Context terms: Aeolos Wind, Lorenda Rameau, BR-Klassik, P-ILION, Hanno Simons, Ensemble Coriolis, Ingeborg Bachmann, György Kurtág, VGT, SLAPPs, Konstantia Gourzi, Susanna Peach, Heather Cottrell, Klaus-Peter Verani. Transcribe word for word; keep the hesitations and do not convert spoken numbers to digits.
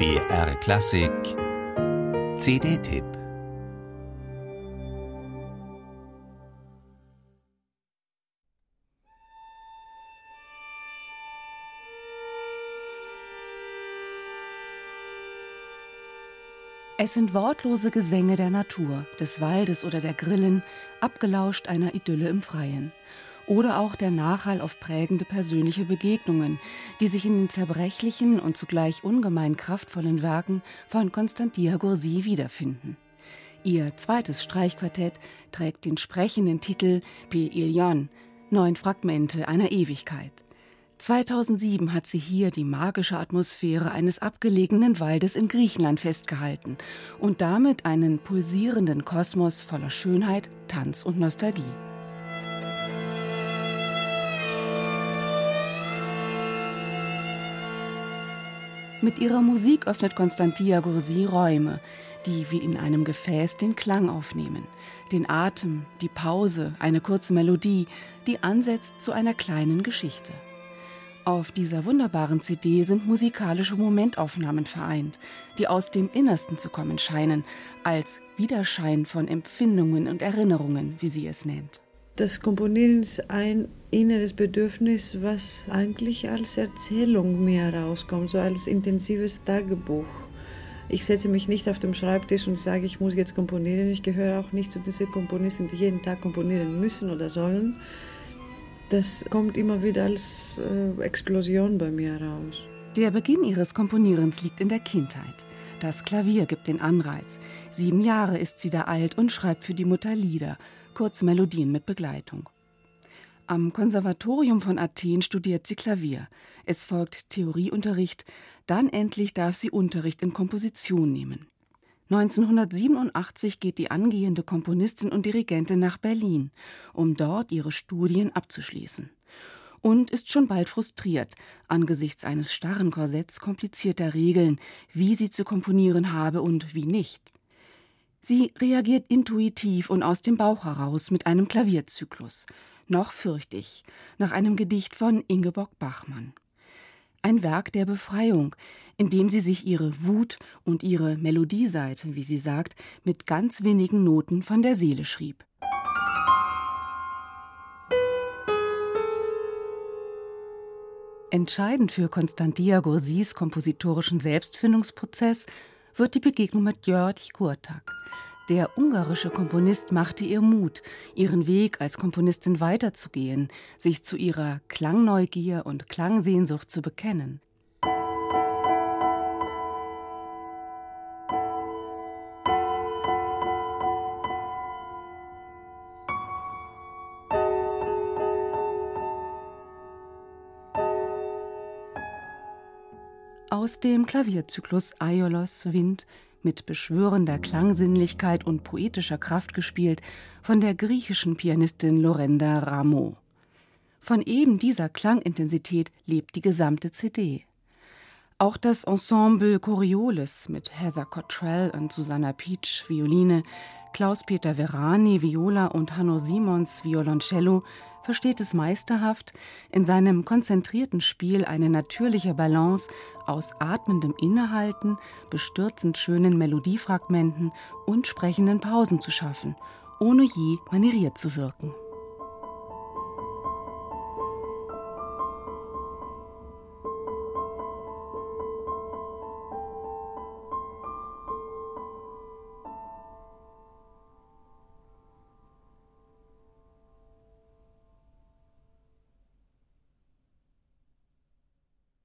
B R-Klassik C D-Tipp. Es sind wortlose Gesänge der Natur, des Waldes oder der Grillen, abgelauscht einer Idylle im Freien. Oder auch der Nachhall auf prägende persönliche Begegnungen, die sich in den zerbrechlichen und zugleich ungemein kraftvollen Werken von Konstantia Gourzi wiederfinden. Ihr zweites Streichquartett trägt den sprechenden Titel P-ILION, neun Fragmente einer Ewigkeit. zweitausendsieben hat sie hier die magische Atmosphäre eines abgelegenen Waldes in Griechenland festgehalten und damit einen pulsierenden Kosmos voller Schönheit, Tanz und Nostalgie. Mit ihrer Musik öffnet Konstantia Gourzi Räume, die wie in einem Gefäß den Klang aufnehmen, den Atem, die Pause, eine kurze Melodie, die ansetzt zu einer kleinen Geschichte. Auf dieser wunderbaren C D sind musikalische Momentaufnahmen vereint, die aus dem Innersten zu kommen scheinen, als Widerschein von Empfindungen und Erinnerungen, wie sie es nennt. Das Komponieren ist ein inneres Bedürfnis, was eigentlich als Erzählung mir herauskommt, so als intensives Tagebuch. Ich setze mich nicht auf dem Schreibtisch und sage, ich muss jetzt komponieren. Ich gehöre auch nicht zu diesen Komponisten, die jeden Tag komponieren müssen oder sollen. Das kommt immer wieder als äh, Explosion bei mir heraus. Der Beginn ihres Komponierens liegt in der Kindheit. Das Klavier gibt den Anreiz. Sieben Jahre ist sie da alt und schreibt für die Mutter Lieder, kurz Melodien mit Begleitung. Am Konservatorium von Athen studiert sie Klavier. Es folgt Theorieunterricht, dann endlich darf sie Unterricht in Komposition nehmen. neunzehnhundertsiebenundachtzig geht die angehende Komponistin und Dirigentin nach Berlin, um dort ihre Studien abzuschließen. Und ist schon bald frustriert angesichts eines starren Korsetts komplizierter Regeln, wie sie zu komponieren habe und wie nicht. Sie reagiert intuitiv und aus dem Bauch heraus mit einem Klavierzyklus. Noch fürcht ich, nach einem Gedicht von Ingeborg Bachmann. Ein Werk der Befreiung, in dem sie sich ihre Wut und ihre Melodieseite, wie sie sagt, mit ganz wenigen Noten von der Seele schrieb. Entscheidend für Konstantia Gourzis kompositorischen Selbstfindungsprozess wird die Begegnung mit György Kurtág. Der ungarische Komponist machte ihr Mut, ihren Weg als Komponistin weiterzugehen, sich zu ihrer Klangneugier und Klangsehnsucht zu bekennen. Aus dem Klavierzyklus Aeolos Wind, mit beschwörender Klangsinnlichkeit und poetischer Kraft gespielt, von der griechischen Pianistin Lorenda Rameau. Von eben dieser Klangintensität lebt die gesamte C D. Auch das Ensemble Coriolis mit Heather Cottrell und Susanna Peach, Violine, Klaus-Peter Verani, Viola und Hanno Simons, Violoncello, versteht es meisterhaft, in seinem konzentrierten Spiel eine natürliche Balance aus atmendem Innehalten, bestürzend schönen Melodiefragmenten und sprechenden Pausen zu schaffen, ohne je manieriert zu wirken.